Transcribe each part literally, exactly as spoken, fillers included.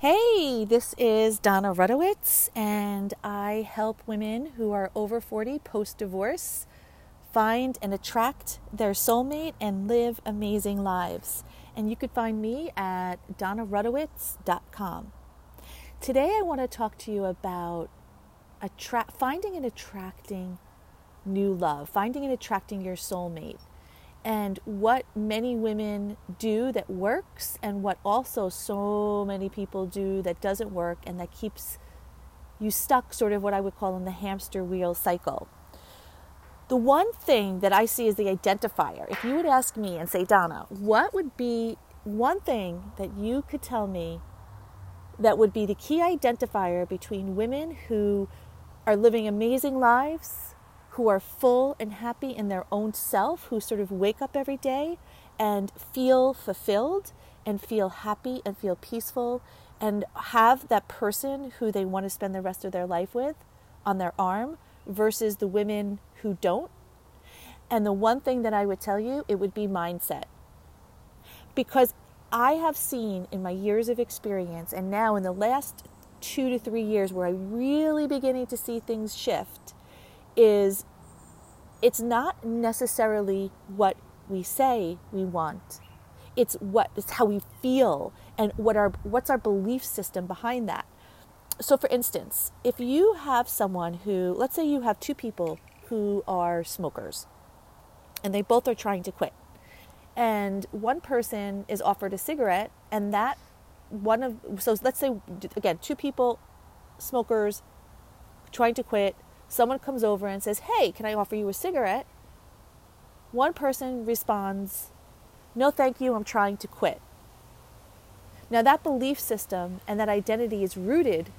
Hey, this is Donna Rudowitz, and I help women who are over forty post-divorce find and attract their soulmate and live amazing lives. And you could find me at Donna Rudowitz dot com. Today I want to talk to you about attra- finding and attracting new love, finding and attracting your soulmate, and what many women do that works and what also so many people do that doesn't work and that keeps you stuck, sort of what I would call in the hamster wheel cycle. The one thing that I see is the identifier. If you would ask me and say, Donna, what would be one thing that you could tell me that would be the key identifier between women who are living amazing lives, who are full and happy in their own self, who sort of wake up every day and feel fulfilled and feel happy and feel peaceful and have that person who they want to spend the rest of their life with on their arm, versus the women who don't? And the one thing that I would tell you, it would be mindset. Because I have seen in my years of experience, and now in the last two to three years where I'm really beginning to see things shift, is it's not necessarily what we say we want. It's what it's how we feel and what our what's our belief system behind that. So for instance, if you have someone who, let's say you have two people who are smokers and they both are trying to quit. And one person is offered a cigarette and that one of, so let's say again, two people, smokers, trying to quit. Someone comes over and says, hey, can I offer you a cigarette? One person responds, no, thank you, I'm trying to quit. Now that belief system and that identity is rooted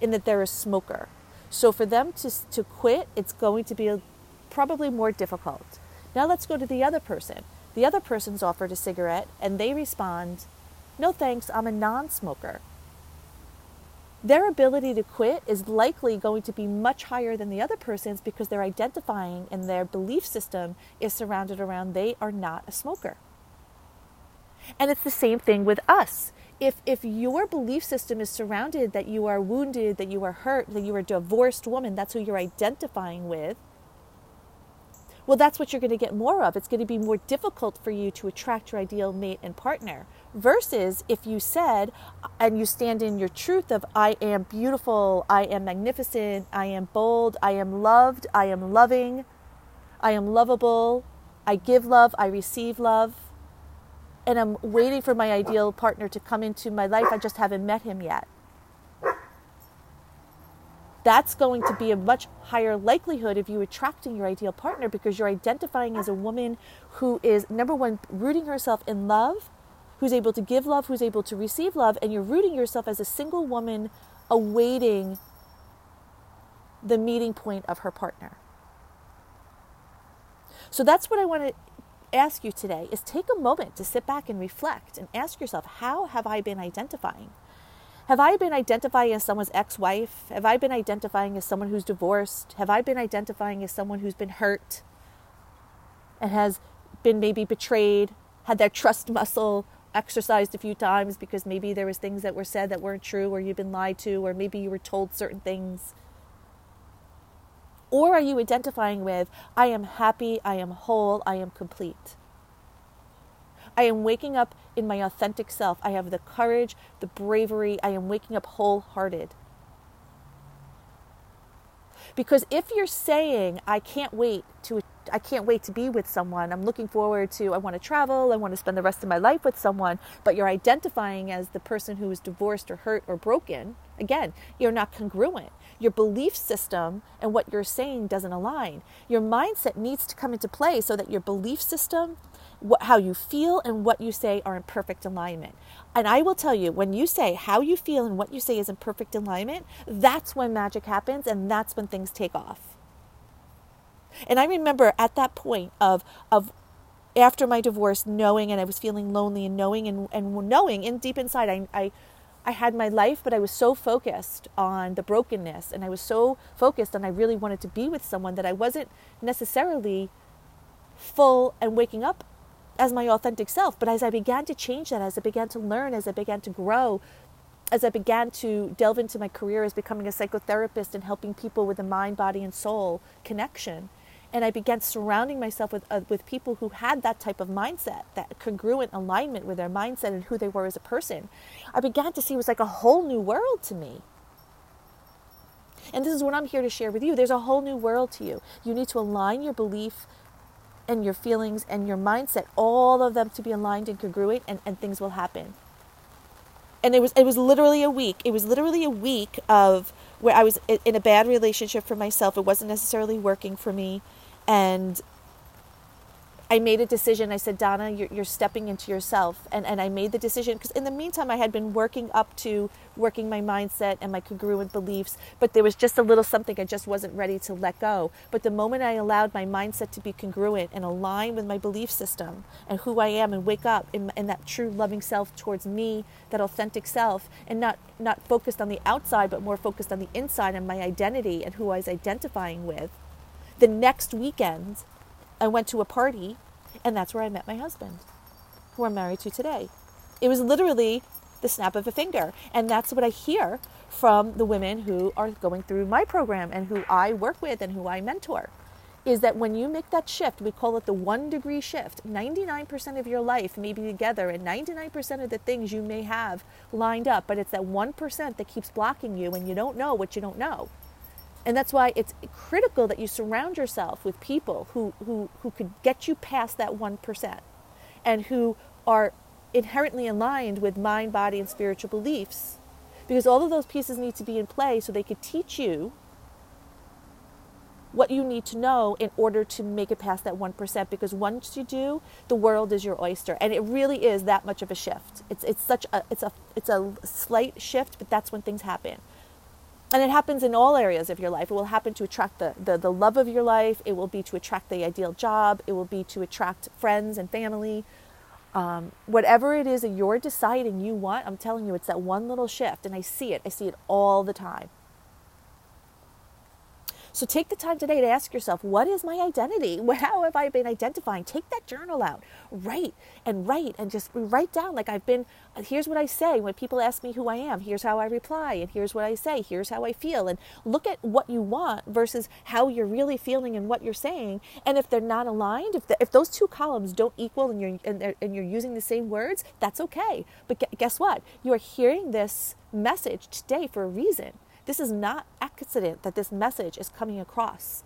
in that they're a smoker. So for them to, to quit, it's going to be probably more difficult. Now let's go to the other person. The other person's offered a cigarette and they respond, no thanks, I'm a non-smoker. Their ability to quit is likely going to be much higher than the other person's because they're identifying and their belief system is surrounded around they are not a smoker. And it's the same thing with us. If if your belief system is surrounded that you are wounded, that you are hurt, that you are a divorced woman, that's who you're identifying with, well, that's what you're going to get more of. It's going to be more difficult for you to attract your ideal mate and partner. Versus if you said, and you stand in your truth of, I am beautiful, I am magnificent, I am bold, I am loved, I am loving, I am lovable, I give love, I receive love, and I'm waiting for my ideal partner to come into my life, I just haven't met him yet. That's going to be a much higher likelihood of you attracting your ideal partner because you're identifying as a woman who is, number one, rooting herself in love, who's able to give love, who's able to receive love, and you're rooting yourself as a single woman awaiting the meeting point of her partner. So that's what I want to ask you today, is take a moment to sit back and reflect and ask yourself, how have I been identifying? Have I been identifying as someone's ex-wife? Have I been identifying as someone who's divorced? Have I been identifying as someone who's been hurt and has been maybe betrayed, had their trust muscle exercised a few times because maybe there was things that were said that weren't true, or you've been lied to, or maybe you were told certain things? Or are you identifying with, I am happy, I am whole, I am complete? I am waking up in my authentic self. I have the courage, the bravery. I am waking up wholehearted. Because if you're saying, I can't wait to I can't wait to be with someone, I'm looking forward to, I want to travel, I want to spend the rest of my life with someone, but you're identifying as the person who is divorced or hurt or broken, again, you're not congruent. Your belief system and what you're saying doesn't align. Your mindset needs to come into play so that your belief system, What, how you feel and what you say are in perfect alignment. And I will tell you, when you say how you feel and what you say is in perfect alignment, that's when magic happens and that's when things take off. And I remember at that point of of after my divorce, knowing, and I was feeling lonely and knowing and, and knowing in deep inside, I, I I had my life, but I was so focused on the brokenness and I was so focused on I really wanted to be with someone that I wasn't necessarily full and waking up as my authentic self. But as I began to change that, as I began to learn, as I began to grow, as I began to delve into my career as becoming a psychotherapist and helping people with a mind, body, and soul connection, and I began surrounding myself with uh, with people who had that type of mindset, that congruent alignment with their mindset and who they were as a person, I began to see it was like a whole new world to me. And this is what I'm here to share with you. There's a whole new world to you. You need to align your belief and your feelings and your mindset, all of them to be aligned and congruent, and, and things will happen. And it was it was literally a week. It was literally a week of where I was in a bad relationship for myself. It wasn't necessarily working for me. And I made a decision. I said, Donna, you're, you're stepping into yourself. And, and I made the decision because in the meantime, I had been working up to working my mindset and my congruent beliefs. But there was just a little something I just wasn't ready to let go. But the moment I allowed my mindset to be congruent and align with my belief system and who I am and wake up in, in that true loving self towards me, that authentic self, and not, not focused on the outside, but more focused on the inside and my identity and who I was identifying with, the next weekend, I went to a party, and that's where I met my husband, who I'm married to today. It was literally the snap of a finger. And that's what I hear from the women who are going through my program and who I work with and who I mentor, is that when you make that shift, we call it the one degree shift, ninety-nine percent of your life may be together and ninety-nine percent of the things you may have lined up, but it's that one percent that keeps blocking you and you don't know what you don't know. And that's why it's critical that you surround yourself with people who, who, who could get you past that one percent and who are inherently aligned with mind, body, and spiritual beliefs, because all of those pieces need to be in play so they could teach you what you need to know in order to make it past that one percent, because once you do, the world is your oyster. And it really is that much of a shift. It's, it's, such a, it's, a, it's a slight shift, but that's when things happen. And it happens in all areas of your life. It will happen to attract the, the, the love of your life. It will be to attract the ideal job. It will be to attract friends and family. Um, whatever it is that you're deciding you want, I'm telling you, it's that one little shift. And I see it. I see it all the time. So take the time today to ask yourself, what is my identity? How have I been identifying? Take that journal out, write and write and just write down like I've been, here's what I say when people ask me who I am, here's how I reply, and here's what I say, here's how I feel. And look at what you want versus how you're really feeling and what you're saying. And if they're not aligned, if the, if those two columns don't equal and you're, and, and you're using the same words, that's okay. But guess what? You are hearing this message today for a reason. This is not accident that this message is coming across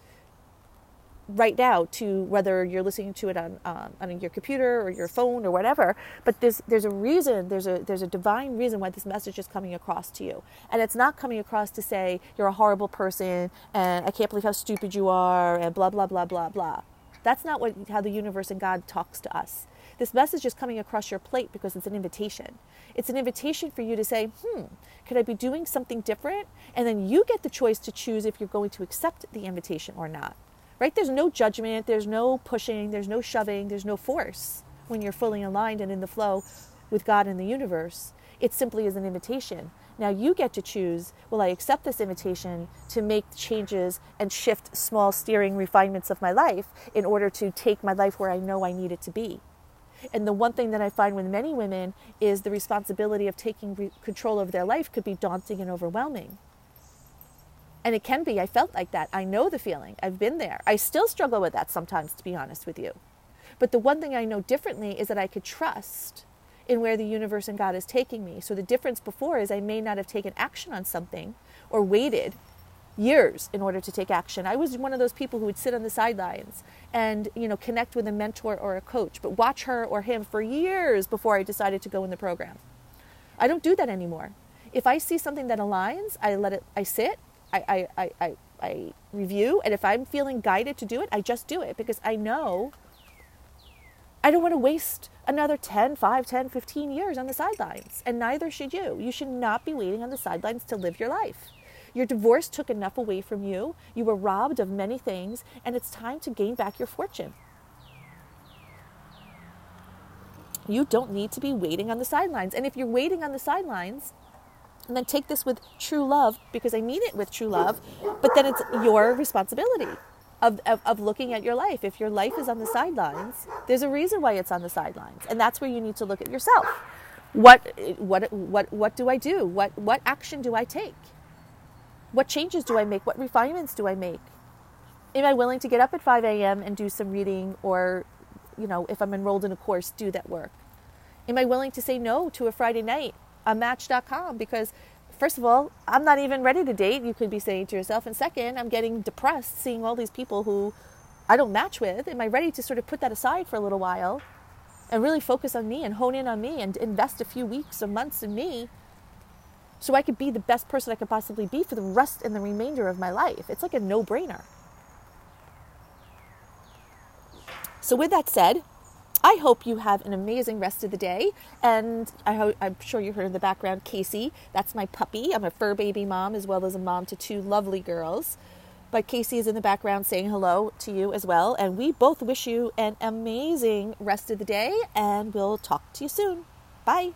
right now, to whether you're listening to it on um, on your computer or your phone or whatever. But there's there's a reason, there's a there's a divine reason why this message is coming across to you. And it's not coming across to say you're a horrible person and I can't believe how stupid you are and blah blah blah blah blah. That's not what how the universe and God talks to us. This message is coming across your plate because it's an invitation. It's an invitation for you to say, hmm, could I be doing something different? And then you get the choice to choose if you're going to accept the invitation or not, right? There's no judgment. There's no pushing. There's no shoving. There's no force when you're fully aligned and in the flow with God and the universe. It simply is an invitation. Now you get to choose, will I accept this invitation to make changes and shift small steering refinements of my life in order to take my life where I know I need it to be? And the one thing that I find with many women is the responsibility of taking re- control of their life could be daunting and overwhelming. And it can be. I felt like that. I know the feeling. I've been there. I still struggle with that sometimes, to be honest with you. But the one thing I know differently is that I could trust in where the universe and God is taking me. So the difference before is I may not have taken action on something or waited years in order to take action. I was one of those people who would sit on the sidelines and, you know, connect with a mentor or a coach, but watch her or him for years before I decided to go in the program. I don't do that anymore. If I see something that aligns, I let it. I sit. I I I I, I review, and if I'm feeling guided to do it, I just do it, because I know I don't want to waste another ten, five, ten, fifteen years on the sidelines, and neither should you. You should not be waiting on the sidelines to live your life. Your divorce took enough away from you. You were robbed of many things, and it's time to gain back your fortune. You don't need to be waiting on the sidelines. And if you're waiting on the sidelines, and then take this with true love, because I mean it with true love, but then it's your responsibility of, of, of looking at your life. If your life is on the sidelines, there's a reason why it's on the sidelines. And that's where you need to look at yourself. What, what, what, what do I do? What, what action do I take? What changes do I make? What refinements do I make? Am I willing to get up at five a.m. and do some reading, or, you know, if I'm enrolled in a course, do that work? Am I willing to say no to a Friday night on Match dot com? Because, first of all, I'm not even ready to date, you could be saying to yourself. And second, I'm getting depressed seeing all these people who I don't match with. Am I ready to sort of put that aside for a little while and really focus on me and hone in on me and invest a few weeks or months in me so I could be the best person I could possibly be for the rest and the remainder of my life? It's like a no-brainer. So with that said, I hope you have an amazing rest of the day. And I ho- I'm sure you heard in the background, Casey. That's my puppy. I'm a fur baby mom as well as a mom to two lovely girls. But Casey is in the background saying hello to you as well. And we both wish you an amazing rest of the day. And we'll talk to you soon. Bye.